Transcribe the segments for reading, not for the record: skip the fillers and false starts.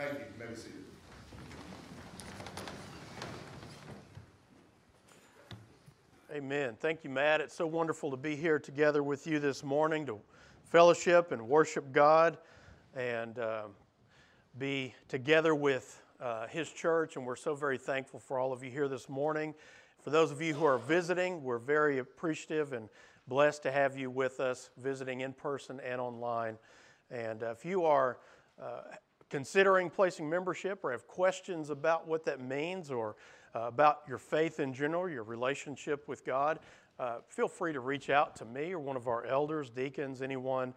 Thank you. You may be seated. Amen. Thank you, Matt. It's so wonderful to be here together with you this morning to fellowship and worship God and be together with His church. And we're so very thankful for all of you here this morning. For those of you who are visiting, we're very appreciative and blessed to have you with us visiting in person and online. And if you are considering placing membership or have questions about what that means or about your faith in general, your relationship with God, feel free to reach out to me or one of our elders, deacons, anyone.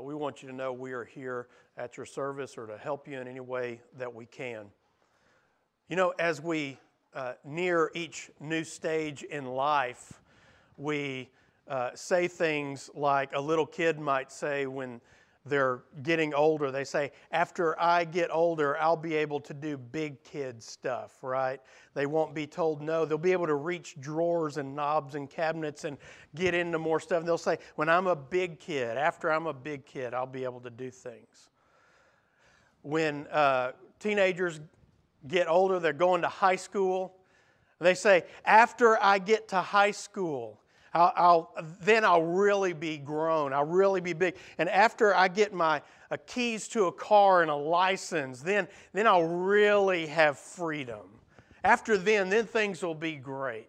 We want you to know we are here at your service or to help you in any way that we can. You know, as we near each new stage in life, we say things like a little kid might say when they're getting older. They say, after I get older, I'll be able to do big kid stuff, right? They won't be told no. They'll be able to reach drawers and knobs and cabinets and get into more stuff. And they'll say, when I'm a big kid, after I'm a big kid, I'll be able to do things. When teenagers get older, they're going to high school. They say, after I get to high school, then I'll really be grown. I'll really be big. And after I get my keys to a car and a license, then I'll really have freedom. After then things will be great.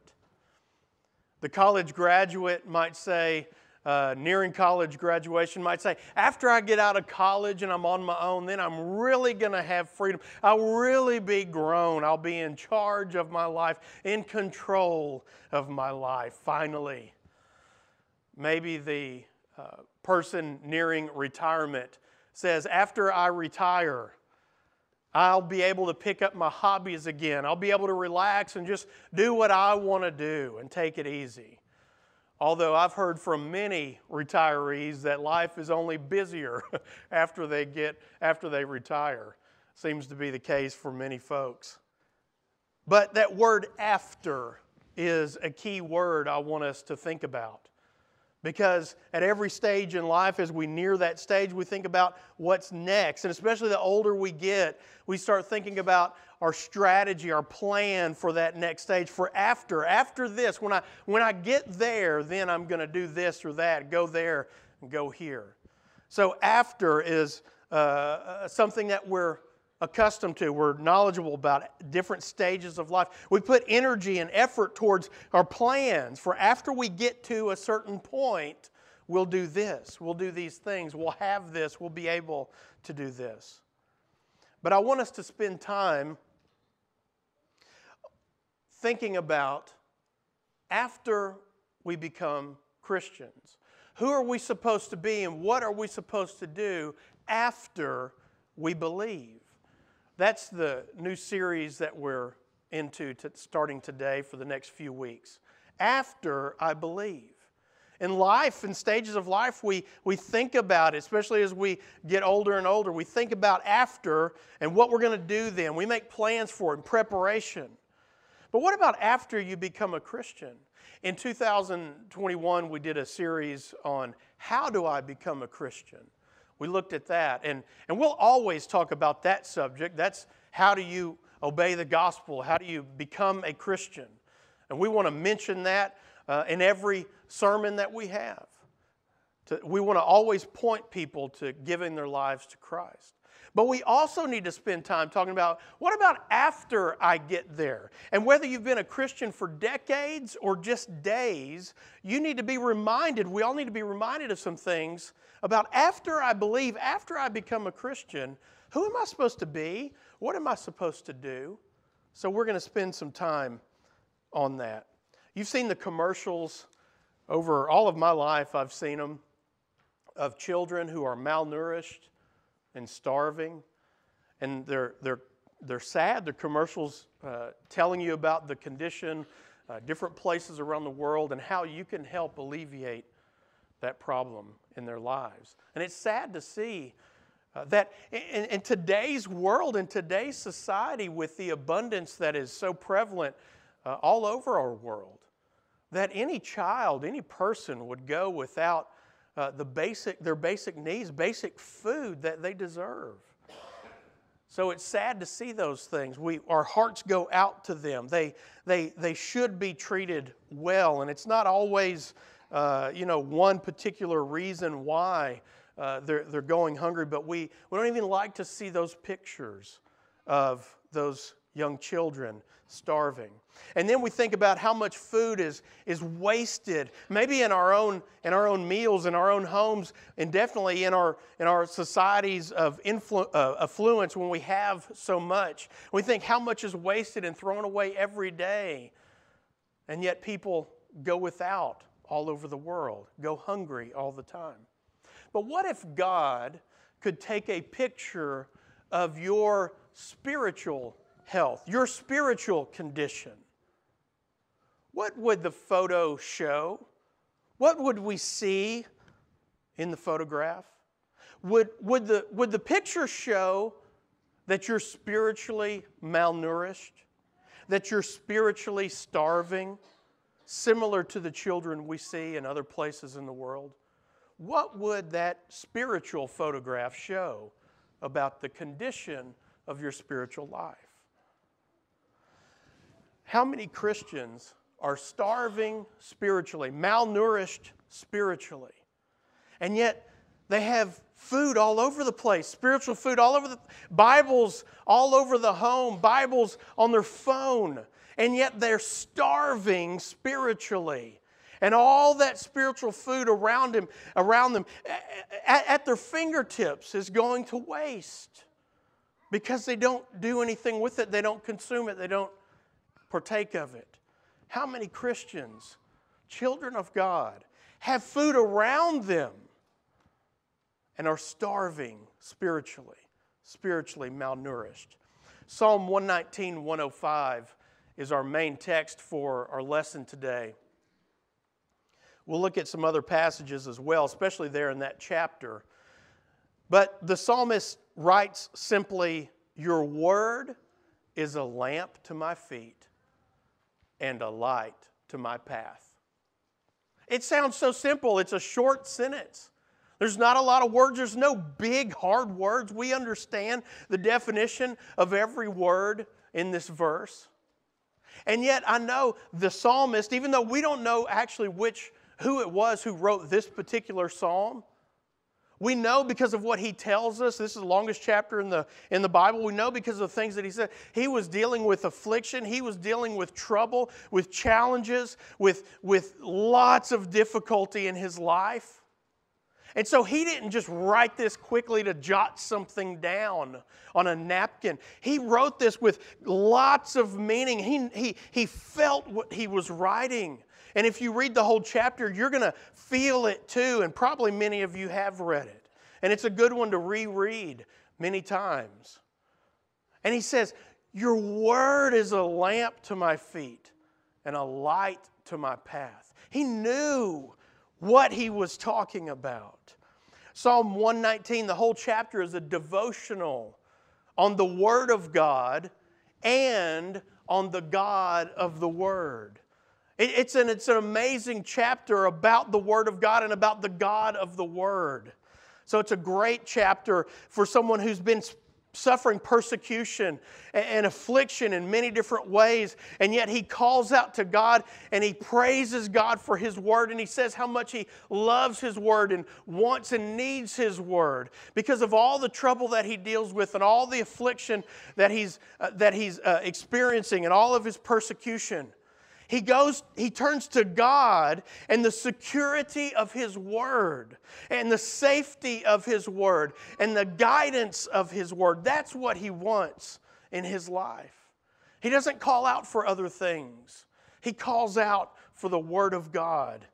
The college graduate might say, nearing college graduation might say, after I get out of college and I'm on my own, then I'm really going to have freedom. I'll really be grown. I'll be in charge of my life, in control of my life, finally. Maybe the person nearing retirement says, after I retire, I'll be able to pick up my hobbies again. I'll be able to relax and just do what I want to do and take it easy. Although I've heard from many retirees that life is only busier after they retire. Seems to be the case for many folks. But that word after is a key word I want us to think about. Because at every stage in life, as we near that stage, we think about what's next. And especially the older we get, we start thinking about our strategy, our plan for that next stage, for after this. When I get there, then I'm going to do this or that, go there and go here. So after is something that we're accustomed to. We're knowledgeable about different stages of life. We put energy and effort towards our plans for after we get to a certain point, we'll do this, we'll do these things, we'll have this, we'll be able to do this. But I want us to spend time thinking about after we become Christians. Who are we supposed to be and what are we supposed to do after we believe? That's the new series that we're into starting today for the next few weeks. After I Believe. In life, in stages of life, we think about it, especially as we get older and older. We think about after and what we're going to do then. We make plans for it in preparation. But what about after you become a Christian? In 2021, we did a series on how do I become a Christian? We looked at that, and we'll always talk about that subject. That's how do you obey the gospel? How do you become a Christian? And we want to mention that in every sermon that we have. We want to always point people to giving their lives to Christ. But we also need to spend time talking about, what about after I get there? And whether you've been a Christian for decades or just days, you need to be reminded, we all need to be reminded of some things about after I believe, after I become a Christian, who am I supposed to be? What am I supposed to do? So we're going to spend some time on that. You've seen the commercials over all of my life, I've seen them, of children who are malnourished and starving. And they're sad. They're commercials telling you about the condition, different places around the world, and how you can help alleviate that problem in their lives. And it's sad to see that in today's world, in today's society, with the abundance that is so prevalent all over our world, that any child, any person would go without their basic needs, basic food that they deserve. So it's sad to see those things. Our hearts go out to them. They should be treated well, and it's not always one particular reason why they're going hungry, but we don't even like to see those pictures of those young children starving. And then we think about how much food is wasted, maybe in our own meals, in our own homes, and definitely in our societies of affluence when we have so much. We think how much is wasted and thrown away every day, and yet people go without all over the world, go hungry all the time. But what if God could take a picture of your spiritual health, your spiritual condition? What would the photo show? What would we see in the photograph? Would the picture show that you're spiritually malnourished, that you're spiritually starving, similar to the children we see in other places in the world? What would that spiritual photograph show about the condition of your spiritual life? How many Christians are starving spiritually, malnourished spiritually, and yet they have food all over the place, spiritual food all over the Bibles, all over the home, Bibles on their phone, and yet they're starving spiritually. And all that spiritual food around them, at their fingertips is going to waste because they don't do anything with it, they don't consume it, they don't partake of it. How many Christians, children of God, have food around them and are starving spiritually malnourished? Psalm 119, 105 is our main text for our lesson today. We'll look at some other passages as well, especially there in that chapter. But the psalmist writes simply, "Your word is a lamp to my feet and a light to my path." It sounds so simple. It's a short sentence. There's not a lot of words. There's no big, hard words. We understand the definition of every word in this verse. And yet I know the psalmist, even though we don't know actually who it was who wrote this particular psalm, we know because of what he tells us. This is the longest chapter in the Bible. We know because of the things that he said. He was dealing with affliction. He was dealing with trouble, with challenges, with lots of difficulty in his life. And so he didn't just write this quickly to jot something down on a napkin. He wrote this with lots of meaning. He felt what he was writing. And if you read the whole chapter, you're going to feel it too, and probably many of you have read it. And it's a good one to reread many times. And he says, "Your word is a lamp to my feet and a light to my path." He knew what he was talking about. Psalm 119, the whole chapter is a devotional on the Word of God and on the God of the Word. It's an amazing chapter about the Word of God and about the God of the Word. So it's a great chapter for someone who's been suffering persecution and affliction in many different ways. And yet he calls out to God and he praises God for His Word. And he says how much he loves His Word and wants and needs His Word because of all the trouble that he deals with and all the affliction that he's experiencing and all of his persecution. He turns to God and the security of His Word and the safety of His Word and the guidance of His Word. That's what he wants in his life. He doesn't call out for other things. He calls out for the Word of God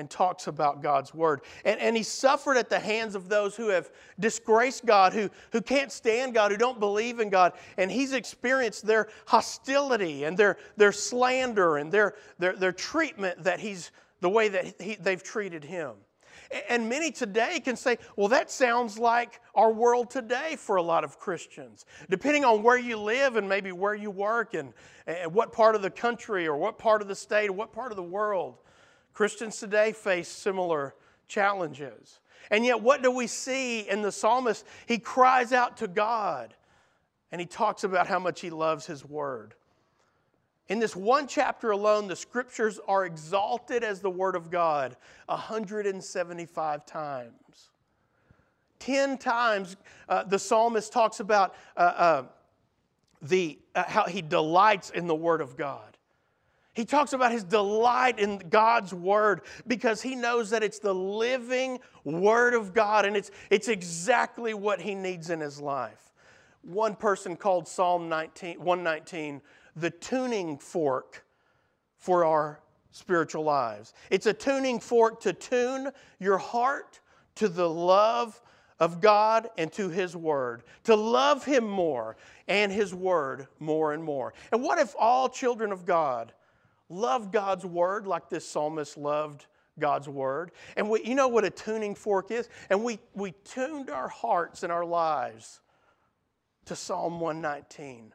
and talks about God's Word. And he suffered at the hands of those who have disgraced God, who can't stand God, who don't believe in God. And he's experienced their hostility and their slander and their treatment the way they've treated Him. And many today can say, well, that sounds like our world today for a lot of Christians. Depending on where you live and maybe where you work and what part of the country or what part of the state or what part of the world, Christians today face similar challenges. And yet what do we see in the psalmist? He cries out to God and he talks about how much he loves his word. In this one chapter alone, the scriptures are exalted as the word of God 175 times. 10 times the psalmist talks about how he delights in the word of God. He talks about his delight in God's word because he knows that it's the living word of God and it's exactly what he needs in his life. One person called Psalm 119 the tuning fork for our spiritual lives. It's a tuning fork to tune your heart to the love of God and to His Word, to love Him more and His Word more and more. And what if all children of God love God's Word like this psalmist loved God's Word? And you know what a tuning fork is? And we tuned our hearts and our lives to Psalm 119.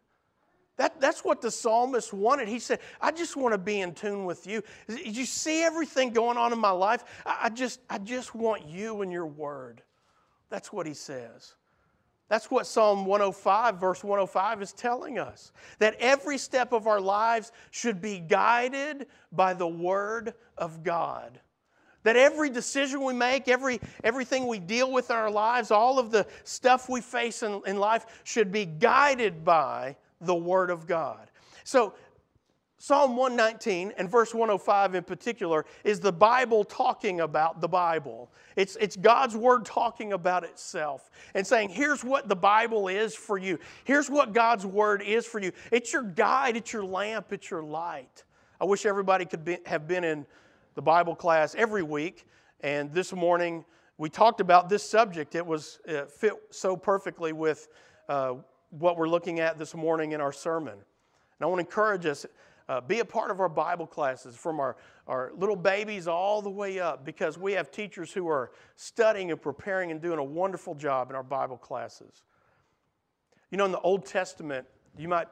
That's what the psalmist wanted. He said, I just want to be in tune with you. You see everything going on in my life? I just want you and your Word. That's what he says. That's what Psalm 105, verse 105 is telling us. That every step of our lives should be guided by the Word of God. That every decision we make, everything we deal with in our lives, all of the stuff we face in life should be guided by the Word of God. So Psalm 119 and verse 105 in particular is the Bible talking about the Bible. It's God's Word talking about itself and saying, here's what the Bible is for you. Here's what God's Word is for you. It's your guide, it's your lamp, it's your light. I wish everybody could have been in the Bible class every week, and this morning we talked about this subject. It fit so perfectly with what we're looking at this morning in our sermon. And I want to encourage us, be a part of our Bible classes from our little babies all the way up, because we have teachers who are studying and preparing and doing a wonderful job in our Bible classes. You know, in the Old Testament, you might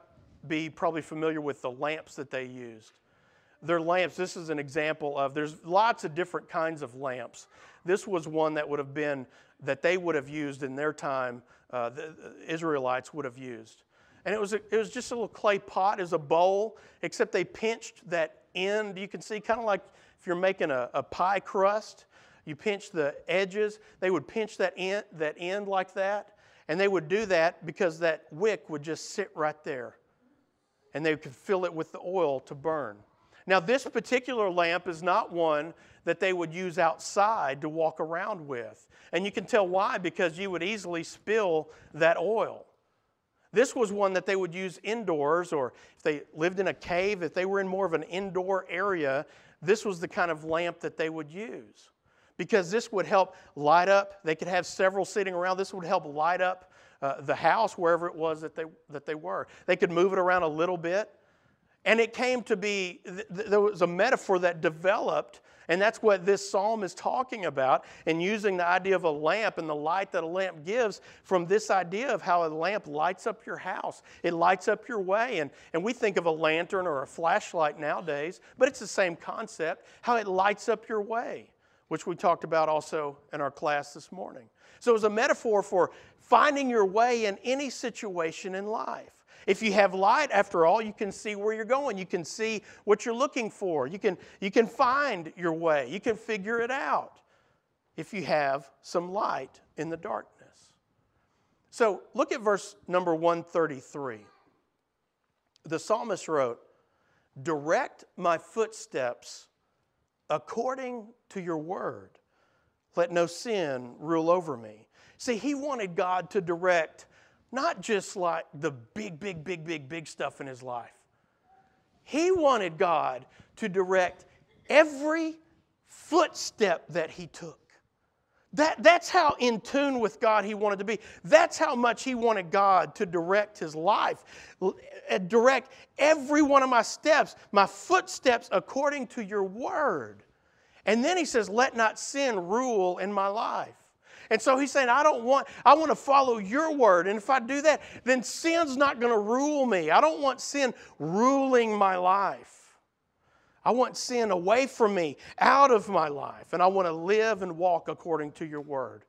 be probably familiar with the lamps that they used. Their lamps, this is an example of, there's lots of different kinds of lamps. This was one that would have been, that they would have used in their time, the Israelites would have used. And it was just a little clay pot. It was a bowl, except they pinched that end. You can see kind of like if you're making a pie crust, you pinch the edges. They would pinch that end like that. And they would do that because that wick would just sit right there. And they could fill it with the oil to burn. Now, this particular lamp is not one that they would use outside to walk around with. And you can tell why, because you would easily spill that oil. This was one that they would use indoors, or if they lived in a cave, if they were in more of an indoor area, this was the kind of lamp that they would use. Because this would help light up, they could have several sitting around, this would help light up the house wherever it was that they were. They could move it around a little bit. And it came to be, there was a metaphor that developed, and that's what this psalm is talking about, and using the idea of a lamp and the light that a lamp gives from this idea of how a lamp lights up your house. It lights up your way, and we think of a lantern or a flashlight nowadays, but it's the same concept, how it lights up your way, which we talked about also in our class this morning. So it was a metaphor for finding your way in any situation in life. If you have light, after all, you can see where you're going. You can see what you're looking for. You can find your way. You can figure it out if you have some light in the darkness. So look at verse number 133. The psalmist wrote, "Direct my footsteps according to your word. Let no sin rule over me." See, he wanted God to direct, not just like the big stuff in his life. He wanted God to direct every footstep that he took. That's how in tune with God he wanted to be. That's how much he wanted God to direct his life. Direct every one of my steps, my footsteps according to your word. And then he says, let not sin rule in my life. And so he's saying, I want to follow your word. And if I do that, then sin's not going to rule me. I don't want sin ruling my life. I want sin away from me, out of my life. And I want to live and walk according to your word.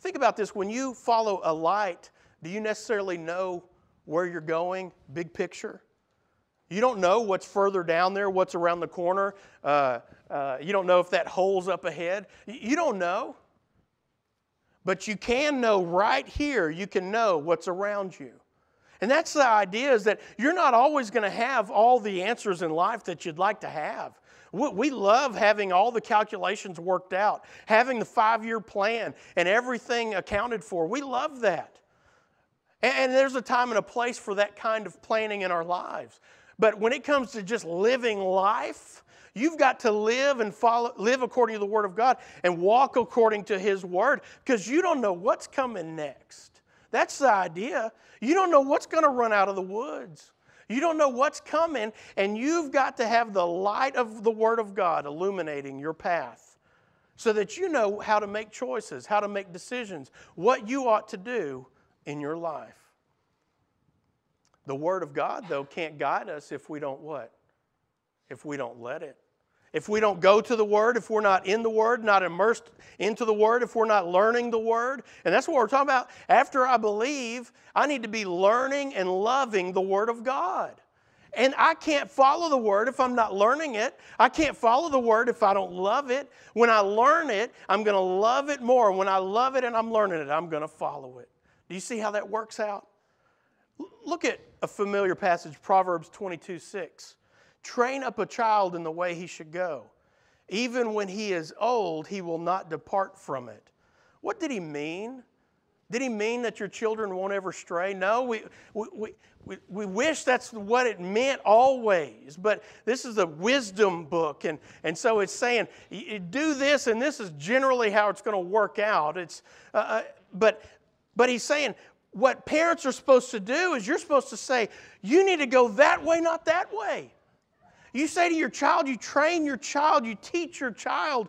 Think about this. When you follow a light Do you necessarily know where you're going, big picture? You don't know what's further down there, what's around the corner. You don't know if that hole's up ahead. You don't know. But you can know right here, you can know what's around you. And that's the idea, is that you're not always going to have all the answers in life that you'd like to have. We love having all the calculations worked out, having the 5-year plan and everything accounted for. We love that. And there's a time and a place for that kind of planning in our lives. But when it comes to just living life, you've got to live and live according to the Word of God and walk according to His Word, because you don't know what's coming next. That's the idea. You don't know what's going to run out of the woods. You don't know what's coming, and you've got to have the light of the Word of God illuminating your path so that you know how to make choices, how to make decisions, what you ought to do in your life. The Word of God, though, can't guide us if we don't what? If we don't let it. If we don't go to the Word, if we're not in the Word, not immersed into the Word, if we're not learning the Word. And that's what we're talking about. After I believe, I need to be learning and loving the Word of God. And I can't follow the Word if I'm not learning it. I can't follow the Word if I don't love it. When I learn it, I'm going to love it more. When I love it and I'm learning it, I'm going to follow it. Do you see how that works out? Look at a familiar passage, Proverbs 22:6. Train up a child in the way he should go. Even when he is old, he will not depart from it. What did he mean? Did he mean that your children won't ever stray? No, we wish that's what it meant always. But this is a wisdom book, and so it's saying, do this, and this is generally how it's going to work out. It's, but he's saying, what parents are supposed to do is you're supposed to say, you need to go that way, not that way. You say to your child, you train your child, you teach your child,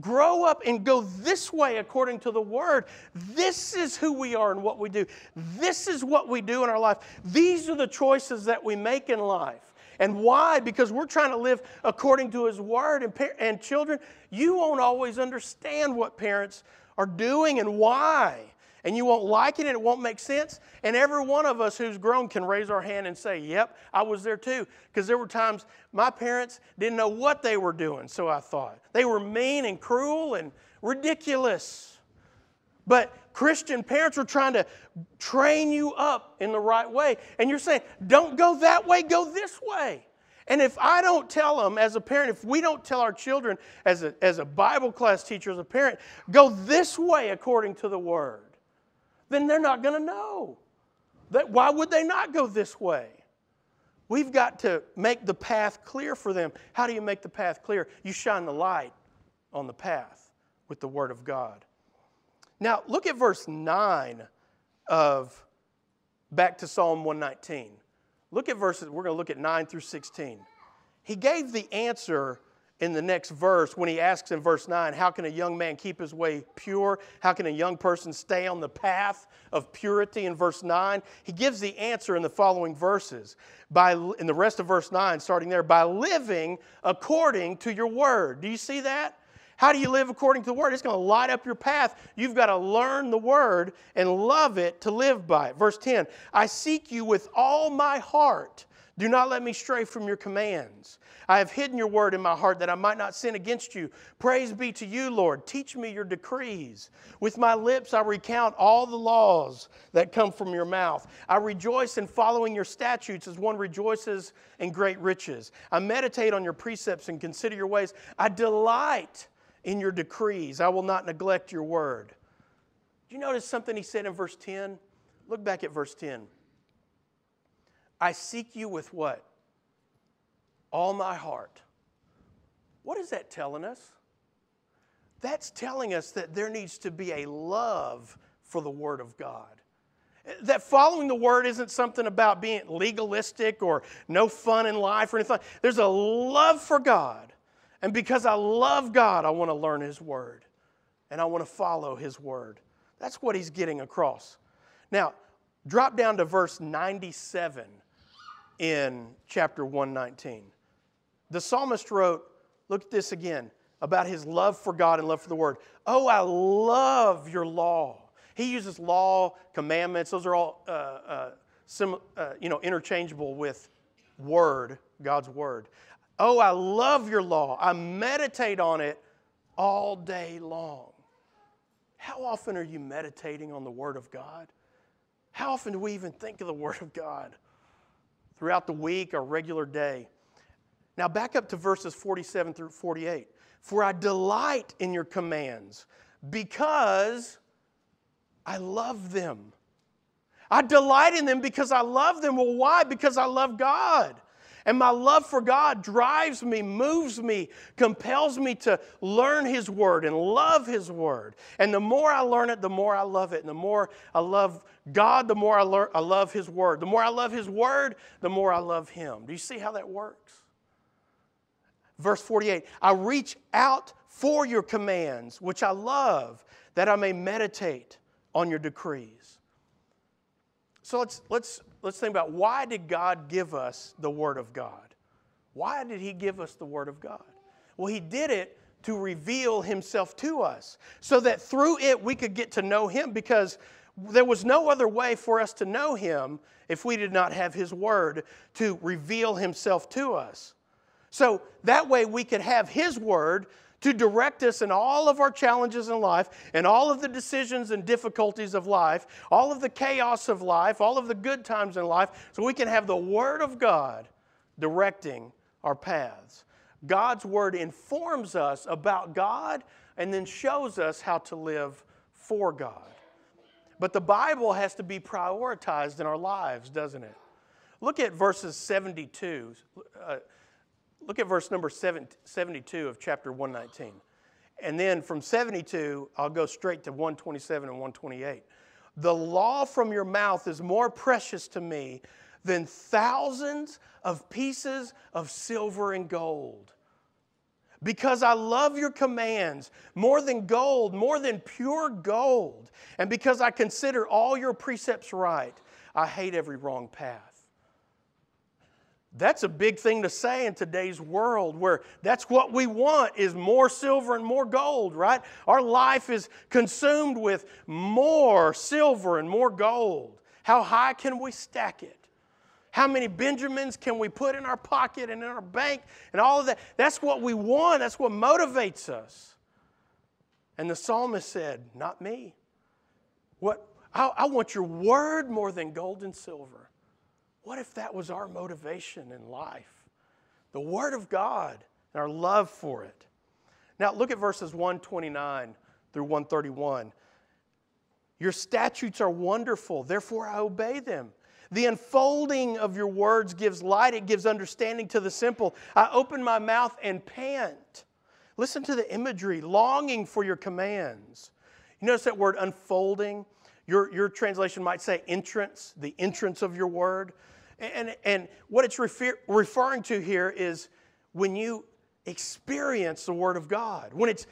grow up and go this way according to the Word. This is who we are and what we do. This is what we do in our life. These are the choices that we make in life. And why? Because we're trying to live according to His Word. And children, you won't always understand what parents are doing and why. And you won't like it and it won't make sense. And every one of us who's grown can raise our hand and say, yep, I was there too. Because there were times my parents didn't know what they were doing, so I thought. They were mean and cruel and ridiculous. But Christian parents are trying to train you up in the right way. And you're saying, don't go that way, go this way. And if I don't tell them as a parent, if we don't tell our children as a Bible class teacher, as a parent, go this way according to the Word, then they're not going to know. Why would they not go this way? We've got to make the path clear for them. How do you make the path clear? You shine the light on the path with the Word of God. Now, look at verse 9 of back to Psalm 119. Look at verses, we're going to look at 9 through 16. He gave the answer in the next verse, when he asks in verse 9, how can a young man keep his way pure? How can a young person stay on the path of purity? In verse 9, he gives the answer in the following verses. In the rest of verse 9, starting there, by living according to your Word. Do you see that? How do you live according to the Word? It's going to light up your path. You've got to learn the Word and love it to live by it. Verse 10, I seek you with all my heart. Do not let me stray from your commands. I have hidden your word in my heart that I might not sin against you. Praise be to you, Lord. Teach me your decrees. With my lips I recount all the laws that come from your mouth. I rejoice in following your statutes as one rejoices in great riches. I meditate on your precepts and consider your ways. I delight in your decrees. I will not neglect your word. Do you notice something he said in verse 10? Look back at verse 10. I seek you with what? All my heart. What is that telling us? That's telling us that there needs to be a love for the Word of God. That following the Word isn't something about being legalistic or no fun in life or anything. There's a love for God. And because I love God, I want to learn His Word. And I want to follow His Word. That's what he's getting across. Now, drop down to verse 97 in chapter 119. The psalmist wrote, look at this again, about his love for God and love for the Word. Oh, I love your law. He uses law, commandments. Those are all interchangeable with word, God's word. Oh, I love your law. I meditate on it all day long. How often are you meditating on the Word of God? How often do we even think of the Word of God? Throughout the week or regular day. Now back up to verses 47 through 48. For I delight in your commands because I love them. I delight in them because I love them. Well, why? Because I love God. And my love for God drives me, moves me, compels me to learn His Word and love His Word. And the more I learn it, the more I love it. And the more I love God, the more I love His Word. The more I love His Word, the more I love Him. Do you see how that works? Verse 48, I reach out for your commands, which I love, that I may meditate on your decrees. So let's think about, why did God give us the Word of God? Why did He give us the Word of God? Well, He did it to reveal Himself to us so that through it we could get to know Him, because there was no other way for us to know Him if we did not have His Word to reveal Himself to us. So that way we could have His Word to direct us in all of our challenges in life, and all of the decisions and difficulties of life, all of the chaos of life, all of the good times in life, so we can have the Word of God directing our paths. God's Word informs us about God and then shows us how to live for God. But the Bible has to be prioritized in our lives, doesn't it? Look at verses 72. Look at verse number 72 of chapter 119. And then from 72, I'll go straight to 127 and 128. The law from your mouth is more precious to me than thousands of pieces of silver and gold. Because I love your commands more than gold, more than pure gold. And because I consider all your precepts right, I hate every wrong path. That's a big thing to say in today's world, where that's what we want, is more silver and more gold, right? Our life is consumed with more silver and more gold. How high can we stack it? How many Benjamins can we put in our pocket and in our bank and all of that? That's what we want. That's what motivates us. And the psalmist said, not me. I want your word more than gold and silver. What if that was our motivation in life? The Word of God and our love for it. Now look at verses 129 through 131. Your statutes are wonderful, therefore I obey them. The unfolding of your words gives light, it gives understanding to the simple. I open my mouth and pant. Listen to the imagery, longing for your commands. You notice that word unfolding? Your translation might say entrance, the entrance of your word. And what it's referring to here is when you experience the Word of God, when it's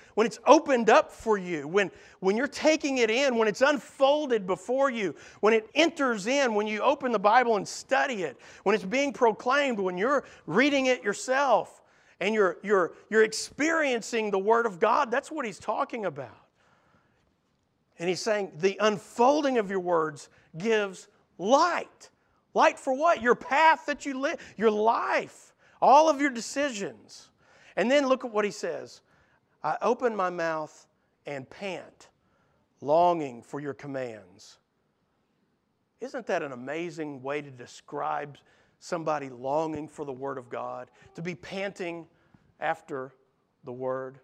opened up for you, when you're taking it in, when it's unfolded before you, when it enters in, when you open the Bible and study it, when it's being proclaimed, when you're reading it yourself, and you're experiencing the Word of God. That's what he's talking about. And he's saying the unfolding of your words gives light. Light for what? Your path that you live, your life, all of your decisions. And then look at what he says. I open my mouth and pant, longing for your commands. Isn't that an amazing way to describe somebody longing for the Word of God? To be panting after the Word.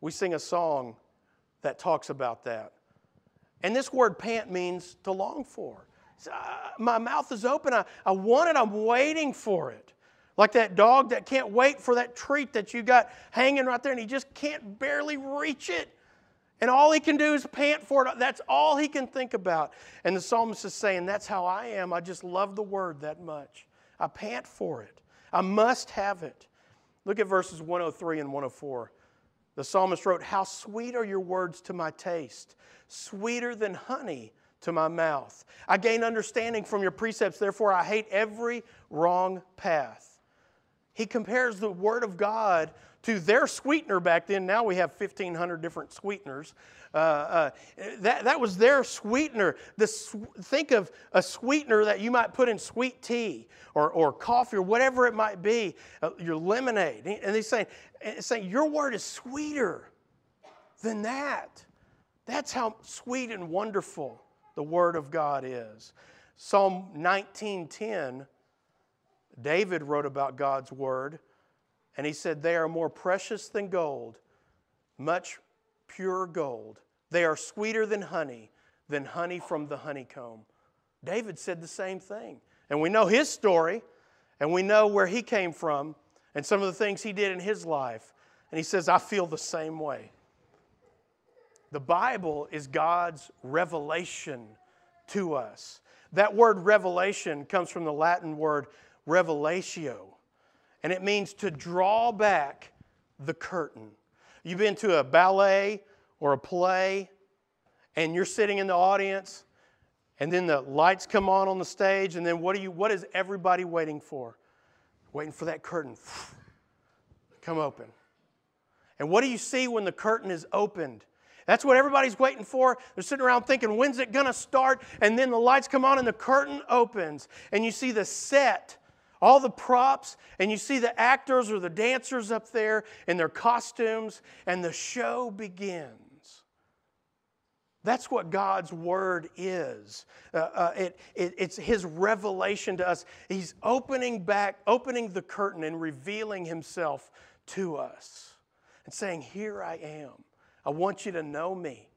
We sing a song that talks about that. And this word pant means to long for. My mouth is open. I want it. I'm waiting for it. Like that dog that can't wait for that treat that you got hanging right there, and he just can't barely reach it. And all he can do is pant for it. That's all he can think about. And the psalmist is saying, that's how I am. I just love the Word that much. I pant for it. I must have it. Look at verses 103 and 104. The psalmist wrote, how sweet are your words to my taste, sweeter than honey to my mouth. I gain understanding from your precepts, therefore I hate every wrong path. He compares the Word of God to their sweetener back then. Now we have 1,500 different sweeteners. That was their sweetener. Think of a sweetener that you might put in sweet tea or coffee or whatever it might be, your lemonade. And he's saying, your Word is sweeter than that. That's how sweet and wonderful the Word of God is. Psalm 19:10, David wrote about God's Word, and he said, they are more precious than gold, much pure gold. They are sweeter than honey from the honeycomb. David said the same thing. And we know his story, and we know where he came from, and some of the things he did in his life. And he says, I feel the same way. The Bible is God's revelation to us. That word revelation comes from the Latin word revelatio, and it means to draw back the curtain. You've been to a ballet or a play, and you're sitting in the audience, and then the lights come on the stage, and then what is everybody waiting for? Waiting for that curtain to come open. And what do you see when the curtain is opened? That's what everybody's waiting for. They're sitting around thinking, when's it going to start? And then the lights come on and the curtain opens. And you see the set, all the props, and you see the actors or the dancers up there in their costumes, and the show begins. That's what God's Word is. It's His revelation to us. He's opening the curtain and revealing Himself to us and saying, here I am. I want you to know me,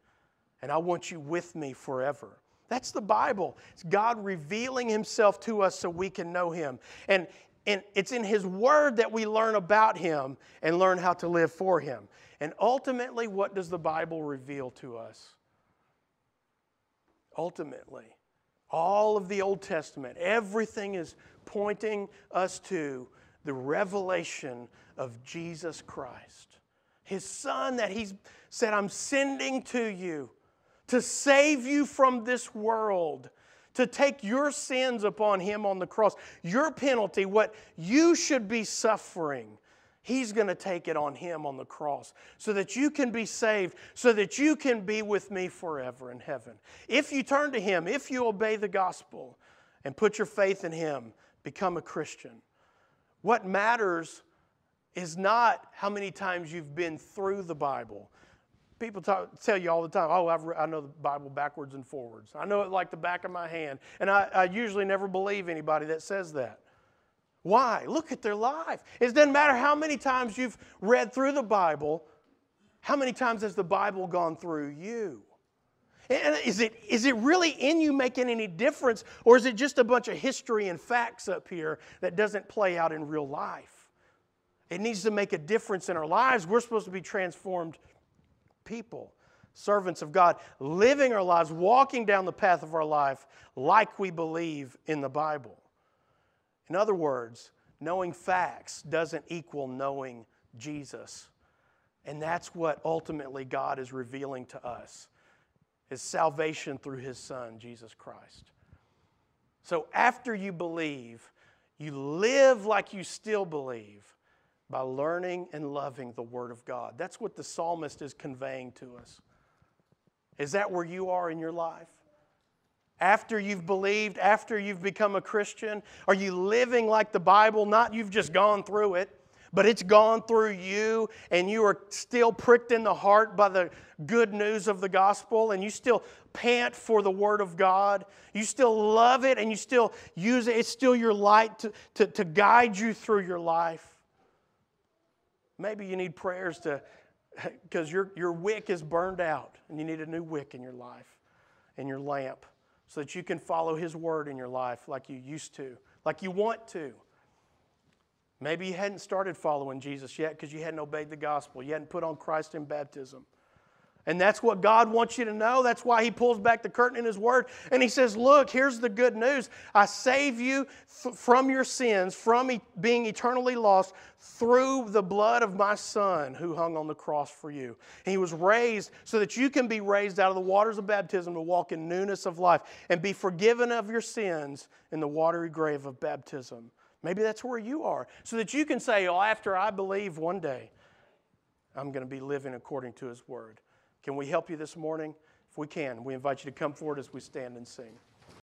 and I want you with me forever. That's the Bible. It's God revealing Himself to us so we can know Him. And it's in His Word that we learn about Him and learn how to live for Him. And ultimately, what does the Bible reveal to us? Ultimately, all of the Old Testament, everything is pointing us to the revelation of Jesus Christ. His Son that He said, I'm sending to you to save you from this world, to take your sins upon Him on the cross. Your penalty, what you should be suffering, He's going to take it on Him on the cross so that you can be saved, so that you can be with me forever in heaven. If you turn to Him, if you obey the gospel and put your faith in Him, become a Christian. What matters is not how many times you've been through the Bible. People tell you all the time, oh, I know the Bible backwards and forwards. I know it like the back of my hand. And I usually never believe anybody that says that. Why? Look at their life. It doesn't matter how many times you've read through the Bible. How many times has the Bible gone through you? And is it really in you making any difference? Or is it just a bunch of history and facts up here that doesn't play out in real life? It needs to make a difference in our lives. We're supposed to be transformed people, servants of God, living our lives, walking down the path of our life like we believe in the Bible. In other words, knowing facts doesn't equal knowing Jesus. And that's what ultimately God is revealing to us, is salvation through His Son, Jesus Christ. So after you believe, you live like you still believe, by learning and loving the Word of God. That's what the psalmist is conveying to us. Is that where you are in your life? After you've believed, after you've become a Christian, are you living like the Bible? Not you've just gone through it, but it's gone through you, and you are still pricked in the heart by the good news of the gospel, and you still pant for the Word of God. You still love it, and you still use it. It's still your light to guide you through your life. Maybe you need prayers because your wick is burned out and you need a new wick in your life, in your lamp, so that you can follow His Word in your life like you used to, like you want to. Maybe you hadn't started following Jesus yet because you hadn't obeyed the gospel. You hadn't put on Christ in baptism. And that's what God wants you to know. That's why He pulls back the curtain in His Word. And He says, look, here's the good news. I save you from your sins, from being eternally lost, through the blood of my Son who hung on the cross for you. And He was raised so that you can be raised out of the waters of baptism to walk in newness of life and be forgiven of your sins in the watery grave of baptism. Maybe that's where you are, so that you can say, oh, after I believe one day, I'm going to be living according to His Word. Can we help you this morning? If we can, we invite you to come forward as we stand and sing.